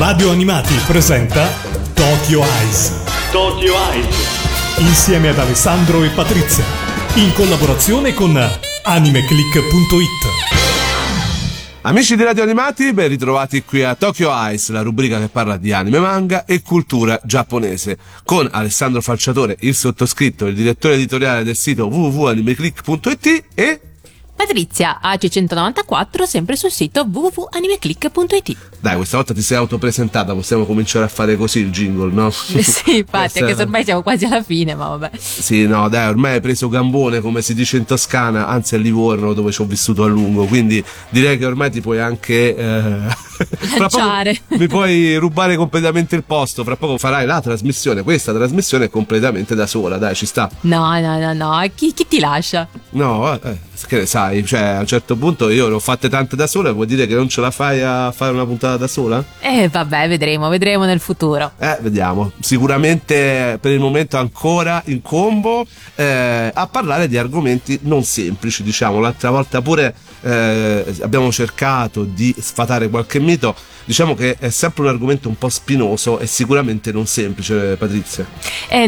Radio Animati presenta Tokyo Eyes. Tokyo Eyes. Insieme ad Alessandro e Patrizia, in collaborazione con AnimeClick.it. Amici di Radio Animati, ben ritrovati qui a Tokyo Eyes, la rubrica che parla di anime, manga e cultura giapponese, con Alessandro Falciatore, il sottoscritto, il direttore editoriale del sito www.animeclick.it e Patrizia AC194, sempre sul sito www.animeclick.it. Dai, questa volta ti sei autopresentata, possiamo cominciare a fare così il jingle, no? Sì, infatti, anche se ormai siamo quasi alla fine, ma vabbè. Sì, no, dai, ormai hai preso gambone, come si dice in Toscana, anzi a Livorno, dove ci ho vissuto a lungo, quindi direi che ormai ti puoi anche... mi puoi rubare completamente il posto, fra poco farai la trasmissione, questa trasmissione è completamente da sola, dai, ci sta. No, chi ti lascia? No, che ne sai, cioè a un certo punto io ne ho fatte tante da sola, vuol dire che non ce la fai a fare una puntata da sola? Vabbè, vedremo nel futuro. Vediamo, sicuramente per il momento ancora in combo a parlare di argomenti non semplici, diciamo, l'altra volta pure abbiamo cercato di sfatare qualche mito, diciamo che è sempre un argomento un po' spinoso e sicuramente non semplice, Patrizia.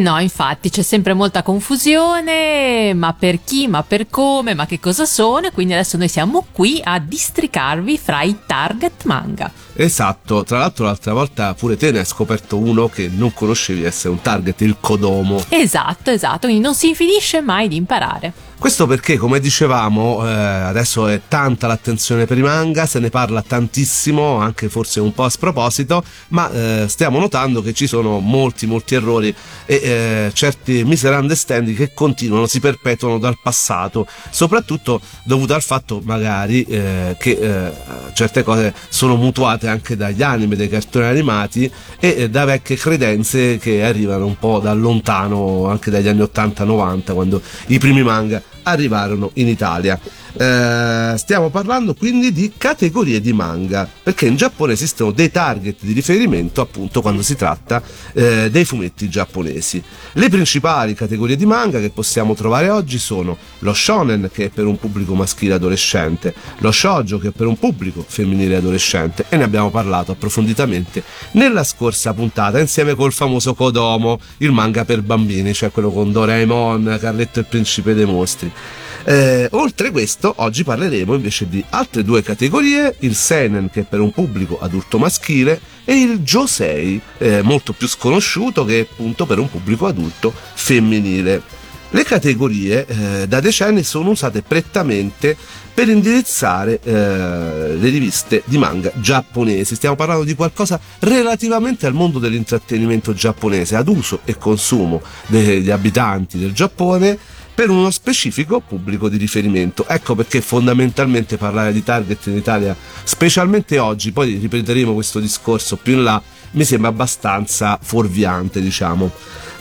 No, infatti c'è sempre molta confusione, ma per chi, ma per come, ma che cosa sono, e quindi adesso noi siamo qui a districarvi fra i target manga. Esatto, tra l'altro l'altra volta pure te ne hai scoperto uno che non conoscevi essere un target, il Kodomo. Esatto, quindi non si finisce mai di imparare. Questo perché, come dicevamo, adesso è tanta l'attenzione per i manga, se ne parla tantissimo, anche forse un po' a sproposito, ma stiamo notando che ci sono molti errori e certi misunderstanding che continuano, si perpetuano dal passato, soprattutto dovuto al fatto magari che certe cose sono mutuate anche dagli anime, dai cartoni animati e da vecchie credenze che arrivano un po' da lontano, anche dagli anni 80-90, quando i primi manga arrivarono in Italia. Stiamo parlando quindi di categorie di manga, perché in Giappone esistono dei target di riferimento appunto quando si tratta dei fumetti giapponesi. Le principali categorie di manga che possiamo trovare oggi sono lo shonen, che è per un pubblico maschile adolescente, lo shoujo, che è per un pubblico femminile adolescente, e ne abbiamo parlato approfonditamente nella scorsa puntata insieme col famoso Kodomo, il manga per bambini, cioè quello con Doraemon, Carletto e il Principe dei Mostri. Oltre questo, oggi parleremo invece di altre due categorie, il seinen, che è per un pubblico adulto maschile, e il josei, molto più sconosciuto, che è appunto per un pubblico adulto femminile. Le categorie da decenni sono usate prettamente per indirizzare le riviste di manga giapponesi. Stiamo parlando di qualcosa relativamente al mondo dell'intrattenimento giapponese, ad uso e consumo degli abitanti del Giappone, per uno specifico pubblico di riferimento. Ecco perché fondamentalmente parlare di target in Italia, specialmente oggi, poi ripeteremo questo discorso più in là, mi sembra abbastanza fuorviante, diciamo.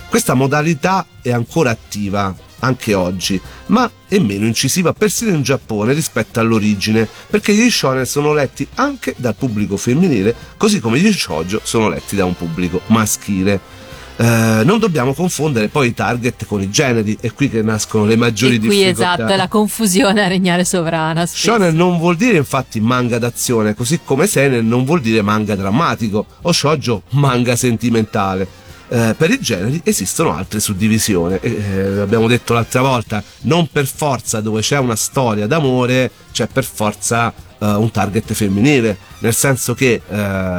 Questa modalità è ancora attiva anche oggi, ma è meno incisiva persino in Giappone rispetto all'origine, perché gli shonen sono letti anche dal pubblico femminile, così come gli shoujo sono letti da un pubblico maschile. Non dobbiamo confondere poi i target con i generi, è qui che nascono le maggiori difficoltà. Esatto, è la confusione a regnare sovrana. Spesso. Shonen non vuol dire infatti manga d'azione, così come seinen non vuol dire manga drammatico, o shoujo manga sentimentale. Per i generi esistono altre suddivisioni, abbiamo detto l'altra volta, non per forza dove c'è una storia d'amore c'è per forza un target femminile, nel senso che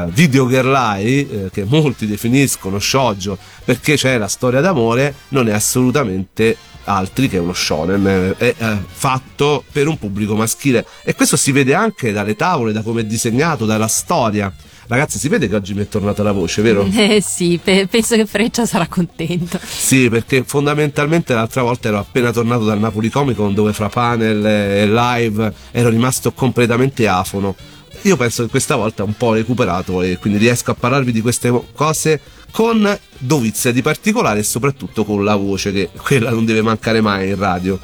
video girlai, che molti definiscono shoujo perché c'è la storia d'amore, non è assolutamente altri che uno shonen, è fatto per un pubblico maschile, e questo si vede anche dalle tavole, da come è disegnato, dalla storia. Ragazzi, si vede che oggi mi è tornata la voce, vero? Sì, penso che Freccia sarà contento. Sì, perché fondamentalmente l'altra volta ero appena tornato dal Napoli Comic Con, dove fra panel e live ero rimasto completamente afono. Io penso che questa volta ho un po' recuperato e quindi riesco a parlarvi di queste cose con dovizia di particolare e soprattutto con la voce, che quella non deve mancare mai in radio.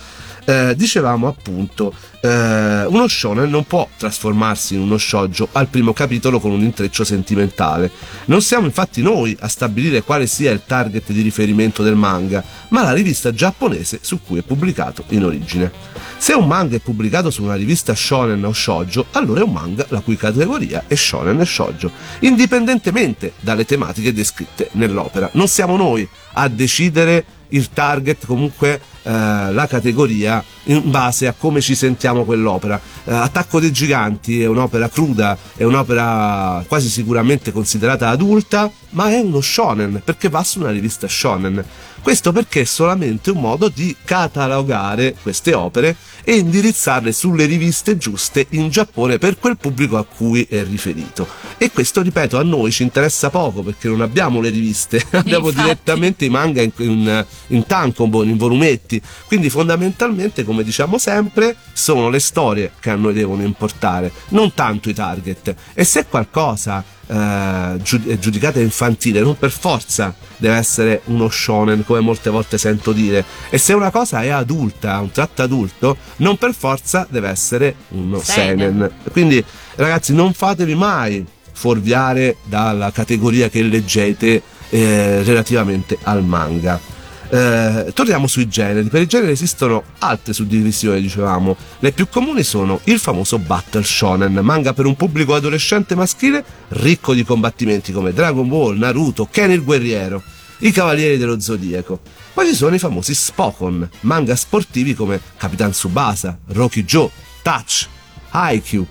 dicevamo appunto, uno shonen non può trasformarsi in uno shoujo al primo capitolo con un intreccio sentimentale. Non siamo infatti noi a stabilire quale sia il target di riferimento del manga, ma la rivista giapponese su cui è pubblicato in origine. Se un manga è pubblicato su una rivista shonen o shoujo, allora è un manga la cui categoria è shonen e shoujo, indipendentemente dalle tematiche descritte nell'opera. Non siamo noi a decidere il target, comunque la categoria, in base a come ci sentiamo quell'opera. Attacco dei Giganti è un'opera cruda, è un'opera quasi sicuramente considerata adulta, ma è uno shonen perché va su una rivista shonen. Questo perché è solamente un modo di catalogare queste opere e indirizzarle sulle riviste giuste in Giappone per quel pubblico a cui è riferito. E questo, ripeto, a noi ci interessa poco perché non abbiamo le riviste, abbiamo direttamente i manga in tankobon, in volumetti. Quindi fondamentalmente, come diciamo sempre, sono le storie che a noi devono importare, non tanto i target. E se qualcosa giudicata infantile non per forza deve essere uno shonen, come molte volte sento dire, e se una cosa è adulta, ha un tratto adulto, non per forza deve essere uno seinen. Quindi ragazzi, non fatevi mai fuorviare dalla categoria che leggete relativamente al manga. Torniamo sui generi. Per i generi esistono altre suddivisioni, dicevamo. Le più comuni sono il famoso battle shonen, manga per un pubblico adolescente maschile ricco di combattimenti come Dragon Ball, Naruto, Ken il guerriero, I cavalieri dello zodiaco. Poi ci sono i famosi spokon, manga sportivi come Capitan Tsubasa, Rocky Joe, Touch, Haikyuu,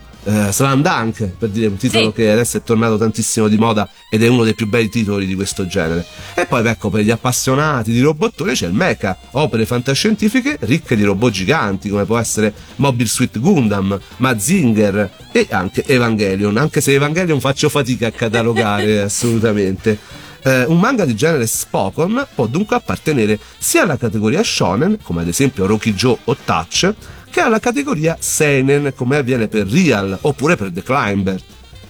Slam Dunk, per dire un titolo che adesso è tornato tantissimo di moda ed è uno dei più bei titoli di questo genere. E poi ecco, per gli appassionati di robottone c'è il mecha, opere fantascientifiche ricche di robot giganti come può essere Mobile Suit Gundam, Mazinger e anche Evangelion, anche se Evangelion faccio fatica a catalogare assolutamente. Un manga di genere spokon può dunque appartenere sia alla categoria shonen, come ad esempio Rocky Joe o Touch, che alla categoria seinen, come avviene per Real oppure per The Climber.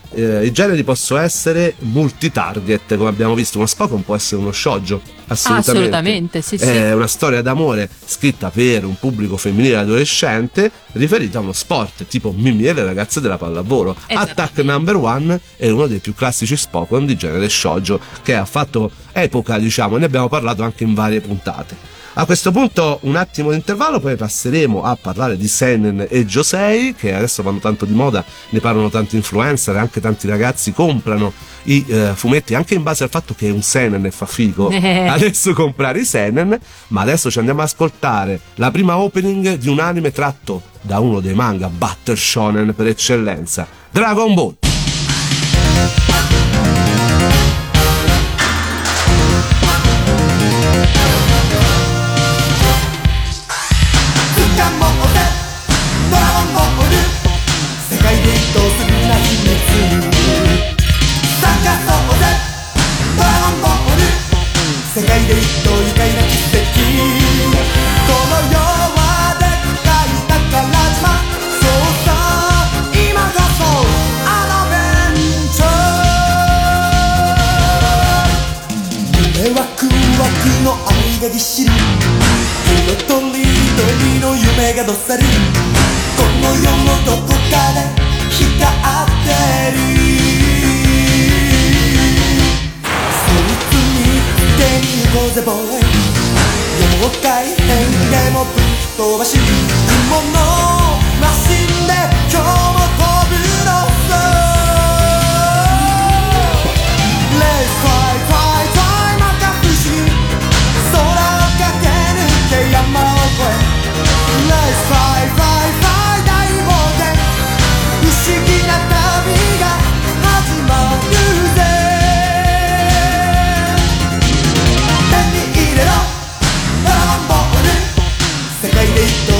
I generi possono essere multi-target, come abbiamo visto. Uno spokon può essere uno shoujo, assolutamente sì, sì. È una storia d'amore scritta per un pubblico femminile adolescente riferita a uno sport, tipo Mimi e le ragazze della pallavolo. Attack Number One è uno dei più classici spokon di genere shoujo, che ha fatto epoca, diciamo, ne abbiamo parlato anche in varie puntate. A questo punto un attimo di intervallo, poi passeremo a parlare di seinen e josei, che adesso vanno tanto di moda, ne parlano tanti influencer, anche tanti ragazzi comprano i fumetti anche in base al fatto che è un seinen e fa figo adesso comprare i seinen. Ma adesso ci andiamo ad ascoltare la prima opening di un anime tratto da uno dei manga battle shonen per eccellenza, Dragon Ball.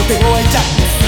They go and check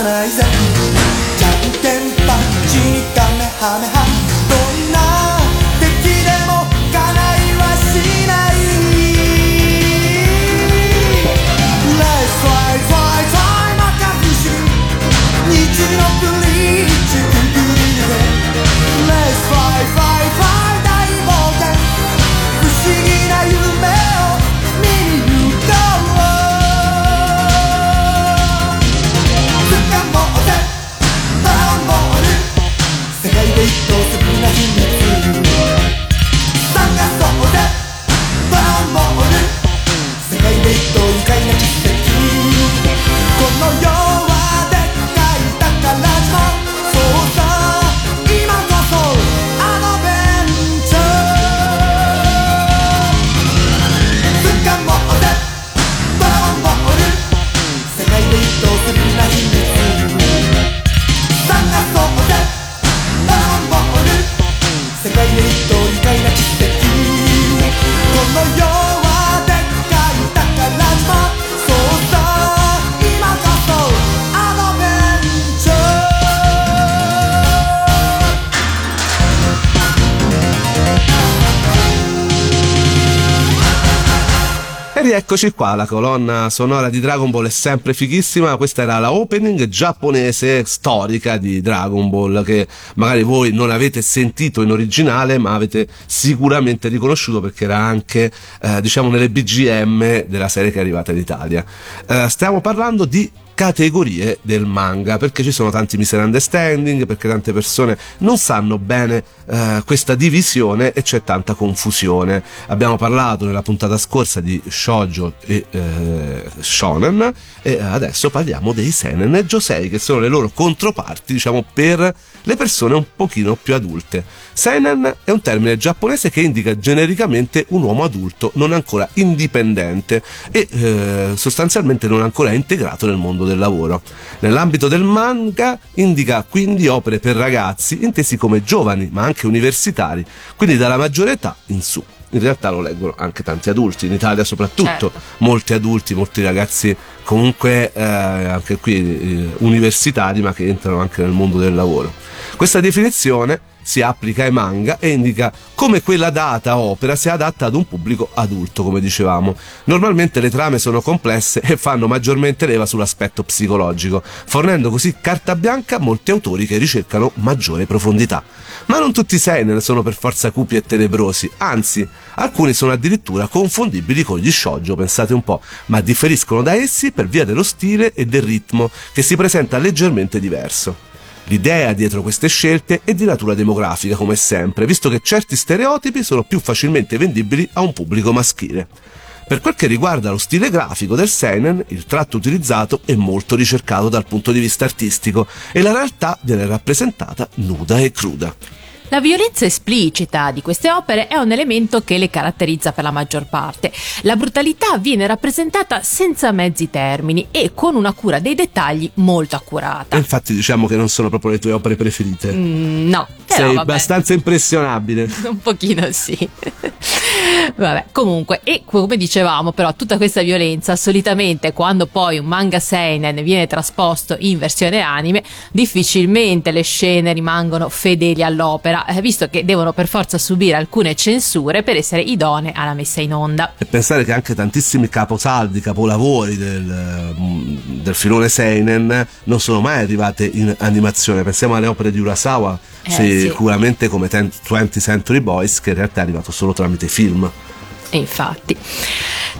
ゃないぜじゃんけんパンチにカメハメハどんな敵でも叶いはしない Let's fly fly fly また不思議日のブリーチくぐり抜け Let's fly fly fly 大冒険不思議な夢どうするな秘密探そうぜバーモール世界でどう愉快な奇跡この世はでっかい宝島そうさ今こそアドベンチャー掴もうぜバーモール世界でどうするな秘密世界で一等愉快な奇跡この世はでっかい宝島そうさ今こそアドベンチャー。E rieccoci qua, la colonna sonora di Dragon Ball è sempre fighissima. Questa era la opening giapponese storica di Dragon Ball, che magari voi non avete sentito in originale ma avete sicuramente riconosciuto, perché era anche diciamo nelle BGM della serie che è arrivata in Italia. Stiamo parlando di categorie del manga, perché ci sono tanti misunderstanding, perché tante persone non sanno bene questa divisione e c'è tanta confusione. Abbiamo parlato nella puntata scorsa di shoujo e shonen, e adesso parliamo dei seinen e josei, che sono le loro controparti, diciamo, per le persone un pochino più adulte. Seinen è un termine giapponese che indica genericamente un uomo adulto non ancora indipendente e sostanzialmente non ancora integrato nel mondo del lavoro. Nell'ambito del manga indica quindi opere per ragazzi intesi come giovani ma anche universitari, quindi dalla maggiore età in su. In realtà lo leggono anche tanti adulti, in Italia soprattutto, certo. Molti adulti, molti ragazzi comunque anche qui universitari ma che entrano anche nel mondo del lavoro. Questa definizione si applica ai manga e indica come quella data opera sia adatta ad un pubblico adulto, come dicevamo. Normalmente le trame sono complesse e fanno maggiormente leva sull'aspetto psicologico, fornendo così carta bianca a molti autori che ricercano maggiore profondità. Ma non tutti i seinen sono per forza cupi e tenebrosi, anzi, alcuni sono addirittura confondibili con gli shoujo, pensate un po', ma differiscono da essi per via dello stile e del ritmo, che si presenta leggermente diverso. L'idea dietro queste scelte è di natura demografica, come sempre, visto che certi stereotipi sono più facilmente vendibili a un pubblico maschile. Per quel che riguarda lo stile grafico del seinen, il tratto utilizzato è molto ricercato dal punto di vista artistico e la realtà viene rappresentata nuda e cruda. La violenza esplicita di queste opere è un elemento che le caratterizza per la maggior parte. La brutalità viene rappresentata senza mezzi termini e con una cura dei dettagli molto accurata. E infatti diciamo che non sono proprio le tue opere preferite. No. Però sei abbastanza impressionabile. Un pochino sì. Vabbè, comunque, e come dicevamo, però tutta questa violenza solitamente quando poi un manga seinen viene trasposto in versione anime, difficilmente le scene rimangono fedeli all'opera, visto che devono per forza subire alcune censure per essere idonee alla messa in onda. E pensare che anche tantissimi caposaldi, capolavori del filone seinen non sono mai arrivate in animazione. Pensiamo alle opere di Urasawa, sicuramente sì, come 20th Century Boys, che in realtà è arrivato solo tramite film. E infatti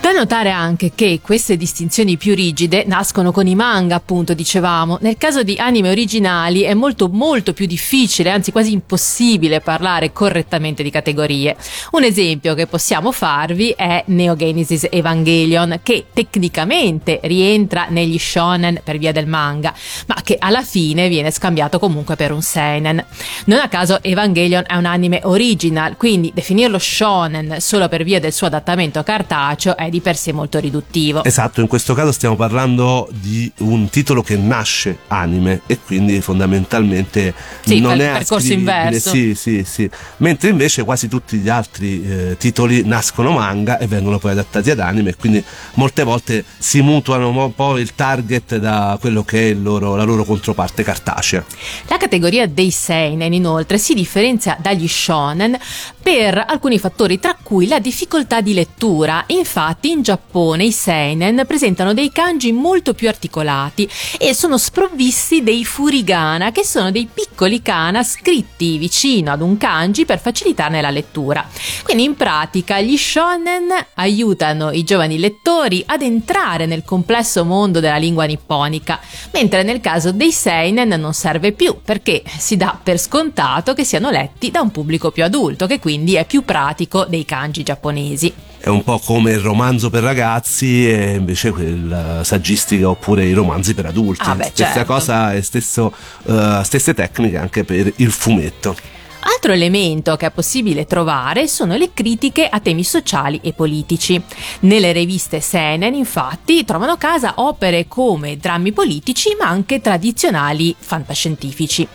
da notare anche che queste distinzioni più rigide nascono con i manga, appunto, dicevamo. Nel caso di anime originali è molto più difficile, anzi quasi impossibile, parlare correttamente di categorie. Un esempio che possiamo farvi è Neon Genesis Evangelion, che tecnicamente rientra negli shonen per via del manga, ma che alla fine viene scambiato comunque per un seinen. Non a caso Evangelion è un anime original, quindi definirlo shonen solo per via del suo adattamento cartaceo di per sé molto riduttivo. Esatto, in questo caso stiamo parlando di un titolo che nasce anime e quindi fondamentalmente sì, non è il percorso inverso. Sì. Mentre invece quasi tutti gli altri titoli nascono manga e vengono poi adattati ad anime, quindi molte volte si mutuano un po' il target da quello che è la loro controparte cartacea. La categoria dei seinen inoltre si differenzia dagli shonen per alcuni fattori, tra cui la difficoltà di lettura. Infatti in Giappone i seinen presentano dei kanji molto più articolati e sono sprovvisti dei furigana, che sono dei piccoli kana scritti vicino ad un kanji per facilitarne la lettura. Quindi in pratica gli shonen aiutano i giovani lettori ad entrare nel complesso mondo della lingua nipponica, mentre nel caso dei seinen non serve più, perché si dà per scontato che siano letti da un pubblico più adulto, che quindi è più pratico dei kanji giapponesi. È un po' come il romanzo per ragazzi e invece quella saggistica oppure i romanzi per adulti. Stessa certo. Cosa e stesse tecniche anche per il fumetto. Altro elemento che è possibile trovare sono le critiche a temi sociali e politici. Nelle riviste seinen, infatti, trovano casa opere come drammi politici, ma anche tradizionali fantascientifici.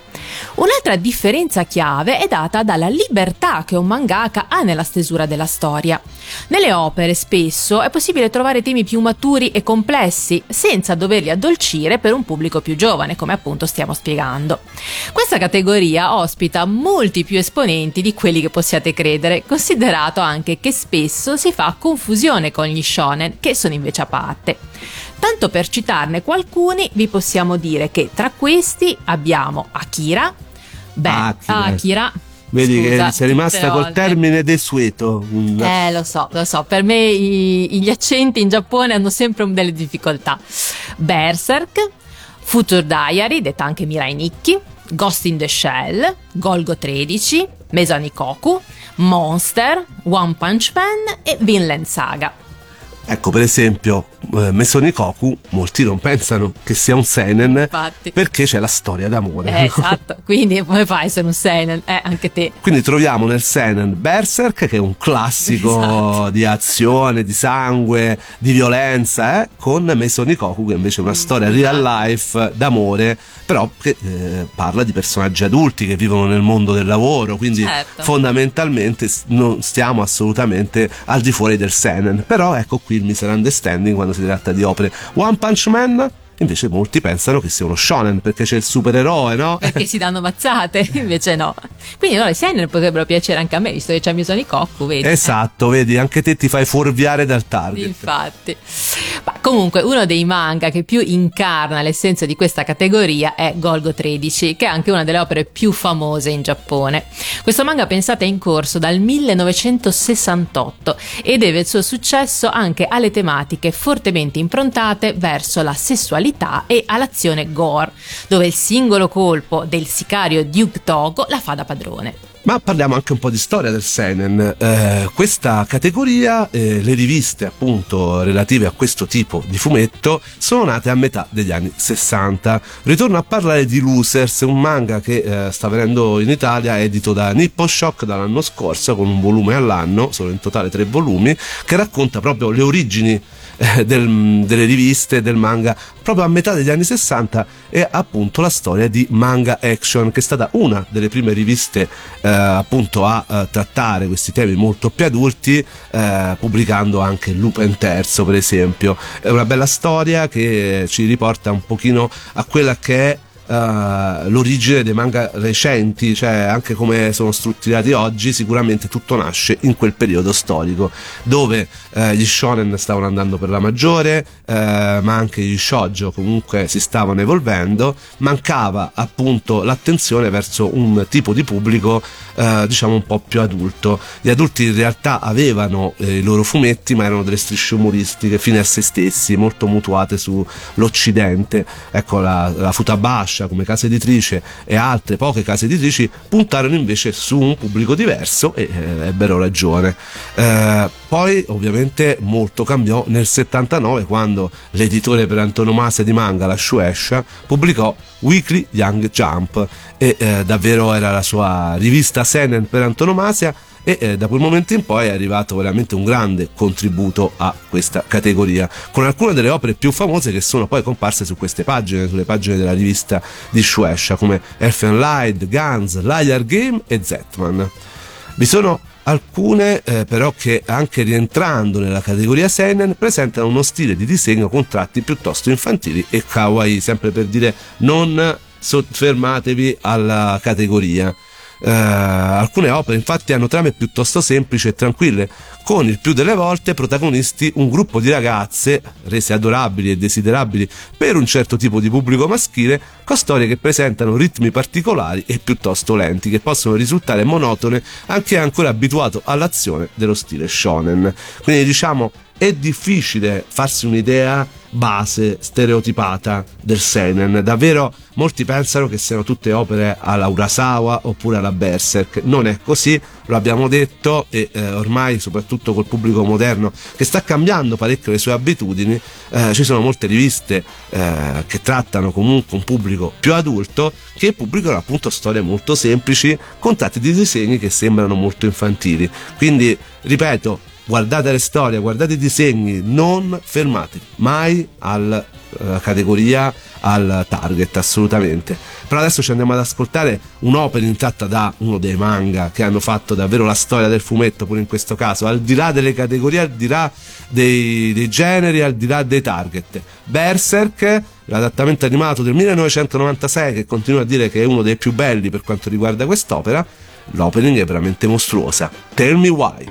Un'altra differenza chiave è data dalla libertà che un mangaka ha nella stesura della storia. Nelle opere spesso è possibile trovare temi più maturi e complessi senza doverli addolcire per un pubblico più giovane, come appunto stiamo spiegando. Questa categoria ospita molti più esponenti di quelli che possiate credere, considerato anche che spesso si fa confusione con gli shonen, che sono invece a parte. Tanto per citarne qualcuni, vi possiamo dire che tra questi abbiamo Akira. Vedi, scusa, che sei rimasta col termine desueto. Lo so, per me gli accenti in Giappone hanno sempre delle difficoltà. Berserk, Future Diary, detta anche Mirai Nikki, Ghost in the Shell, Golgo 13, Mesonikoku, Monster, One Punch Man e Vinland Saga. Ecco, per esempio, Mesonikoku, molti non pensano che sia un seinen. Infatti. Perché c'è la storia d'amore. Esatto, quindi come fai se non seinen? Anche te. Quindi troviamo nel seinen Berserk, che è un classico, esatto, di azione, di sangue, di violenza, con Mesonikoku, che invece è una storia real life d'amore, però che parla di personaggi adulti che vivono nel mondo del lavoro, quindi certo, fondamentalmente non stiamo assolutamente al di fuori del seinen. Però ecco qui il misunderstanding quando si tratta di opere. One Punch Man invece molti pensano che sia uno shonen perché c'è il supereroe, no? Perché si danno mazzate, invece no. Quindi no, i seinen potrebbero piacere anche a me, visto che c'è Mesonikoku, vedi? Esatto, vedi, anche te ti fai fuorviare dal target. Infatti. Ma comunque uno dei manga che più incarna l'essenza di questa categoria è Golgo 13, che è anche una delle opere più famose in Giappone. Questo manga, pensate, è in corso dal 1968 e deve il suo successo anche alle tematiche fortemente improntate verso la sessualità e all'azione gore, dove il singolo colpo del sicario Duke Togo la fa da padrone. Ma parliamo anche un po' di storia del seinen. Questa categoria, le riviste appunto relative a questo tipo di fumetto, sono nate a metà degli anni 60. Ritorno a parlare di Losers, un manga che sta venendo in Italia, edito da Nippo Shock dall'anno scorso, con un volume all'anno, sono in totale 3 volumi, che racconta proprio le origini delle riviste, del manga, proprio a metà degli anni 60, e appunto la storia di Manga Action, che è stata una delle prime riviste appunto a trattare questi temi molto più adulti, pubblicando anche Lupin III, per esempio. È una bella storia che ci riporta un pochino a quella che è l'origine dei manga recenti, cioè anche come sono strutturati oggi. Sicuramente tutto nasce in quel periodo storico dove gli shonen stavano andando per la maggiore, ma anche gli shoujo comunque si stavano evolvendo. Mancava appunto l'attenzione verso un tipo di pubblico diciamo un po' più adulto. Gli adulti in realtà avevano i loro fumetti, ma erano delle strisce umoristiche fine a se stessi, molto mutuate sull'Occidente. Ecco, la Futabasha come casa editrice e altre poche case editrici puntarono invece su un pubblico diverso e ebbero ragione. Poi ovviamente molto cambiò nel 79, quando l'editore per antonomasia di manga, la Shueisha, pubblicò Weekly Young Jump e davvero era la sua rivista seinen per antonomasia, e da quel momento in poi è arrivato veramente un grande contributo a questa categoria, con alcune delle opere più famose che sono poi comparse su queste pagine, sulle pagine della rivista di Shueisha, come Elf and Light, Guns, Liar Game e Zetman. Vi sono alcune però che, anche rientrando nella categoria seinen, presentano uno stile di disegno con tratti piuttosto infantili e kawaii, sempre per dire non soffermatevi alla categoria. Alcune opere infatti hanno trame piuttosto semplici e tranquille, con il più delle volte protagonisti un gruppo di ragazze rese adorabili e desiderabili per un certo tipo di pubblico maschile, con storie che presentano ritmi particolari e piuttosto lenti, che possono risultare monotone anche ancora abituato all'azione dello stile shonen. Quindi diciamo è difficile farsi un'idea base stereotipata del seinen. Davvero molti pensano che siano tutte opere alla Urasawa oppure alla Berserk. Non è così, lo abbiamo detto, e ormai soprattutto col pubblico moderno che sta cambiando parecchio le sue abitudini, ci sono molte riviste che trattano comunque un pubblico più adulto, che pubblicano appunto storie molto semplici con tratti di disegni che sembrano molto infantili. Quindi ripeto, guardate le storie, guardate i disegni, non fermatevi mai alla categoria, al target, assolutamente. Però adesso ci andiamo ad ascoltare un'opera intratta da uno dei manga che hanno fatto davvero la storia del fumetto, pure in questo caso, al di là delle categorie, al di là dei generi, al di là dei target. Berserk, l'adattamento animato del 1996, che continua a dire che è uno dei più belli per quanto riguarda quest'opera. L'opening è veramente mostruosa. Tell Me Why.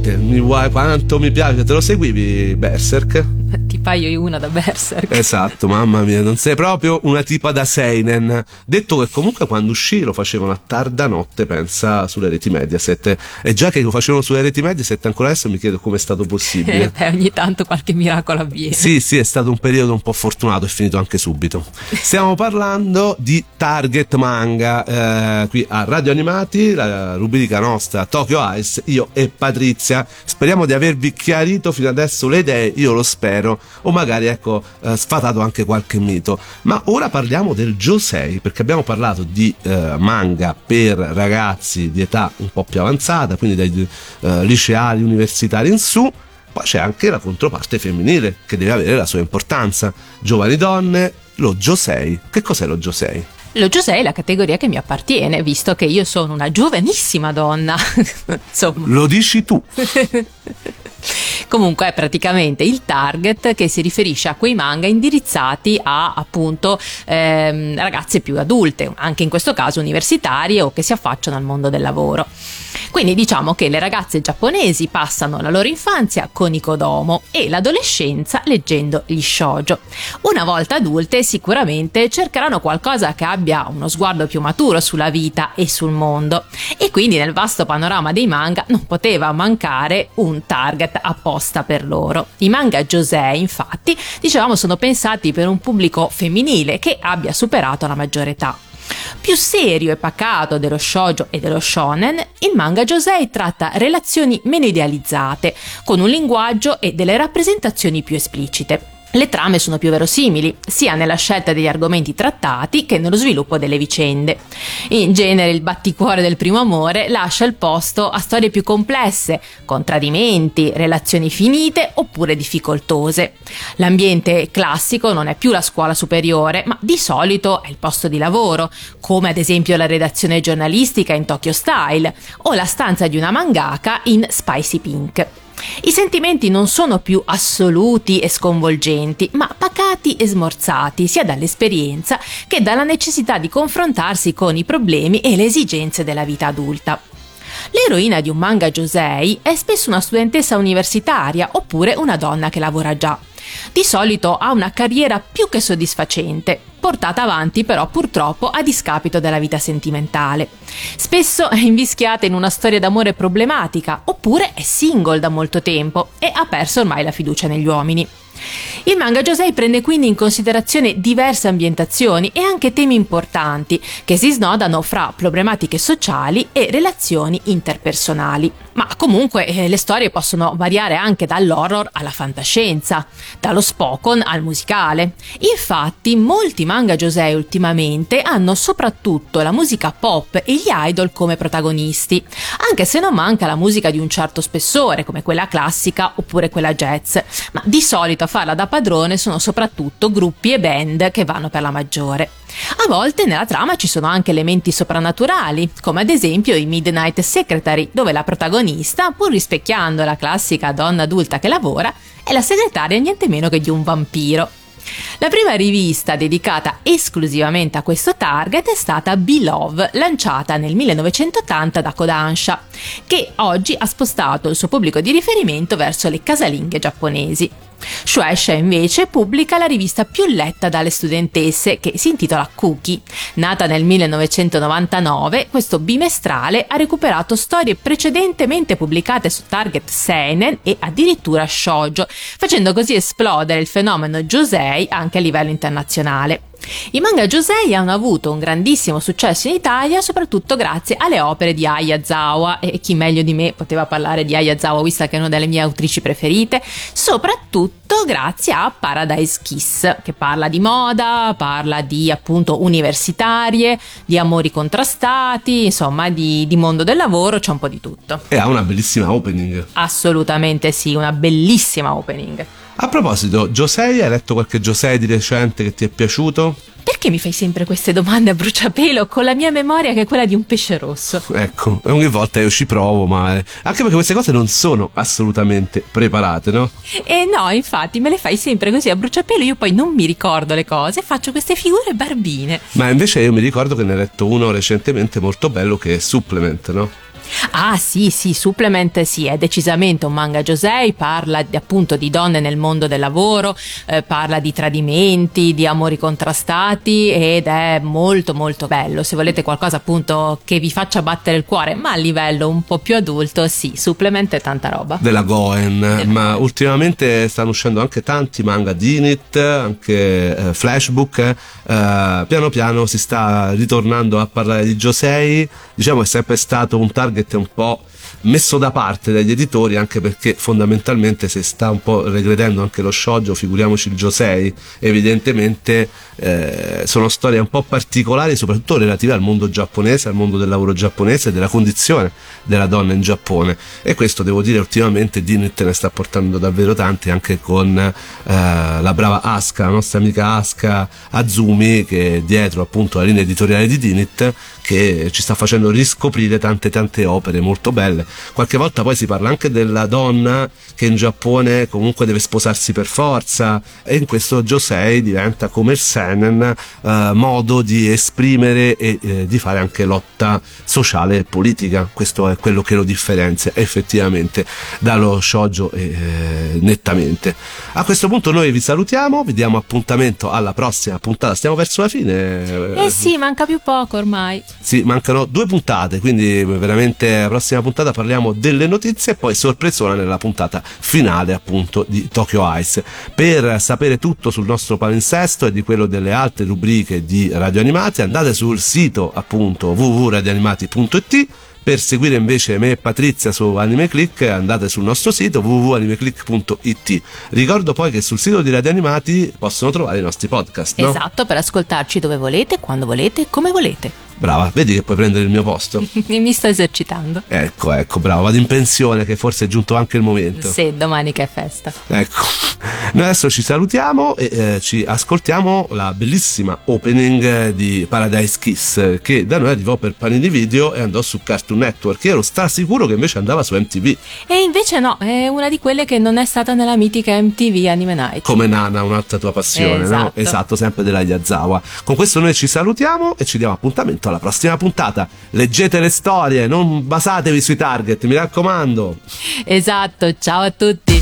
Tell Me Why, quanto mi piace. Te lo seguivi Berserk? Ti paio e una da Berserk. Esatto, mamma mia, non sei proprio una tipa da seinen. Detto che comunque quando uscì lo facevano a tarda notte, pensa, sulle reti Mediaset, e già che lo facevano sulle reti Mediaset ancora adesso mi chiedo come è stato possibile. Beh, ogni tanto qualche miracolo avviene. Sì, sì, è stato un periodo un po' fortunato, è finito anche subito. Stiamo parlando di Target Manga, qui a Radio Animati, la rubrica nostra Tokyo Eyes, io e Patrizia. Speriamo di avervi chiarito fino adesso le idee, io lo spero, o magari ecco sfatato anche qualche mito. Ma ora parliamo del Josei, perché abbiamo parlato di manga per ragazzi di età un po' più avanzata, quindi dai liceali, universitari in su. Poi c'è anche la controparte femminile che deve avere la sua importanza, giovani donne, lo Josei. Che cos'è lo Josei? Lo Josei è la categoria che mi appartiene, visto che io sono una giovanissima donna. Insomma. Lo dici tu. Comunque è praticamente il target che si riferisce a quei manga indirizzati a, appunto, ragazze più adulte, anche in questo caso universitarie o che si affacciano al mondo del lavoro. Quindi diciamo che le ragazze giapponesi passano la loro infanzia con i kodomo e l'adolescenza leggendo gli shoujo. Una volta adulte sicuramente cercheranno qualcosa che abbia uno sguardo più maturo sulla vita e sul mondo, e quindi nel vasto panorama dei manga non poteva mancare un target apposta per loro. I manga Josei, infatti, dicevamo, sono pensati per un pubblico femminile che abbia superato la maggiore età. Più serio e pacato dello shoujo e dello shonen, il manga Josei tratta relazioni meno idealizzate, con un linguaggio e delle rappresentazioni più esplicite. Le trame sono più verosimili, sia nella scelta degli argomenti trattati che nello sviluppo delle vicende. In genere il batticuore del primo amore lascia il posto a storie più complesse, con tradimenti, relazioni finite oppure difficoltose. L'ambiente classico non è più la scuola superiore, ma di solito è il posto di lavoro, come ad esempio la redazione giornalistica in Tokyo Style o la stanza di una mangaka in Spicy Pink. I sentimenti non sono più assoluti e sconvolgenti, ma pacati e smorzati sia dall'esperienza che dalla necessità di confrontarsi con i problemi e le esigenze della vita adulta. L'eroina di un manga Josei è spesso una studentessa universitaria oppure una donna che lavora già. Di solito ha una carriera più che soddisfacente, portata avanti però purtroppo a discapito della vita sentimentale. Spesso è invischiata in una storia d'amore problematica, oppure è single da molto tempo e ha perso ormai la fiducia negli uomini. Il manga Josei prende quindi in considerazione diverse ambientazioni e anche temi importanti che si snodano fra problematiche sociali e relazioni interpersonali. Ma comunque le storie possono variare anche dall'horror alla fantascienza, dallo spokon al musicale. Infatti molti manga Josei ultimamente hanno soprattutto la musica pop e gli idol come protagonisti, anche se non manca la musica di un certo spessore come quella classica oppure quella jazz, ma di solito farla da padrone sono soprattutto gruppi e band che vanno per la maggiore. A volte nella trama ci sono anche elementi soprannaturali, come ad esempio i Midnight Secretary, dove la protagonista, pur rispecchiando la classica donna adulta che lavora, è la segretaria niente meno che di un vampiro. La prima rivista dedicata esclusivamente a questo target è stata Be-Love, lanciata nel 1980 da Kodansha, che oggi ha spostato il suo pubblico di riferimento verso le casalinghe giapponesi. Shueisha invece pubblica la rivista più letta dalle studentesse, che si intitola Cookie. Nata nel 1999, questo bimestrale ha recuperato storie precedentemente pubblicate su target seinen e addirittura shoujo, facendo così esplodere il fenomeno Josei anche a livello internazionale. I manga Josei hanno avuto un grandissimo successo in Italia, soprattutto grazie alle opere di Ai Yazawa, e chi meglio di me poteva parlare di Ai Yazawa, vista che è una delle mie autrici preferite, soprattutto grazie a Paradise Kiss, che parla di moda, parla di appunto universitarie, di amori contrastati, insomma di mondo del lavoro, c'è un po' di tutto. E ha una bellissima opening. Assolutamente sì, una bellissima opening. A proposito, Josei, hai letto qualche Josei di recente che ti è piaciuto? Perché mi fai sempre queste domande a bruciapelo con la mia memoria che è quella di un pesce rosso? Ecco, ogni volta io ci provo, ma anche perché queste cose non sono assolutamente preparate, no? E no, infatti me le fai sempre così a bruciapelo, io poi non mi ricordo le cose, faccio queste figure barbine. Ma invece io mi ricordo che ne ho letto uno recentemente molto bello che è Supplement, no? Ah sì, Supplement sì, è decisamente un manga josei, parla appunto di donne nel mondo del lavoro, parla di tradimenti, di amori contrastati, ed è molto molto bello. Se volete qualcosa appunto che vi faccia battere il cuore ma a livello un po' più adulto, sì, Supplement è tanta roba. Della Goen, ma ultimamente stanno uscendo anche tanti manga Dinit, anche Flashbook, piano piano si sta ritornando a parlare di josei. Diciamo è sempre stato un target un po' messo da parte dagli editori, anche perché fondamentalmente se sta un po' regredendo anche lo shoujo, figuriamoci il josei. Evidentemente sono storie un po' particolari, soprattutto relative al mondo giapponese, al mondo del lavoro giapponese e della condizione della donna in Giappone, e questo devo dire ultimamente Dinit ne sta portando davvero tanti, anche con la brava Asuka, la nostra amica Asuka Azumi, che è dietro appunto la linea editoriale di Dinit, che ci sta facendo riscoprire tante opere molto belle. Qualche volta poi si parla anche della donna che in Giappone comunque deve sposarsi per forza, e in questo josei diventa come il seinen, modo di esprimere e di fare anche lotta sociale e politica. Questo è quello che lo differenzia effettivamente dallo shoujo nettamente. A questo punto noi vi salutiamo, vi diamo appuntamento alla prossima puntata, stiamo verso la fine. Sì, manca più poco ormai. Sì, mancano 2 puntate, quindi veramente la prossima puntata parliamo delle notizie e poi sorpresona nella puntata finale appunto di Tokyo Eyes. Per sapere tutto sul nostro palinsesto e di quello delle altre rubriche di Radio Animati andate sul sito appunto www.radioanimati.it. Per seguire invece me e Patrizia su AnimeClick andate sul nostro sito www.animeclick.it. Ricordo poi che sul sito di Radio Animati possono trovare i nostri podcast, no? Esatto, per ascoltarci dove volete, quando volete, come volete. Brava, vedi che puoi prendere il mio posto. Mi sto esercitando. Ecco, brava, vado in pensione che forse è giunto anche il momento. Sì, domani che è festa. Ecco, noi adesso ci salutiamo e ci ascoltiamo la bellissima opening di Paradise Kiss, che da noi arrivò per Panini Video e andò su Cartoon Network. Io ero sicuro che invece andava su MTV. E invece no, è una di quelle che non è stata nella mitica MTV Anime Night. Come Nana, un'altra tua passione, esatto. No? Esatto, sempre della Yazawa. Con questo noi ci salutiamo e ci diamo appuntamento alla prossima puntata. Leggete le storie, non basatevi sui target, mi raccomando. Esatto, ciao a tutti.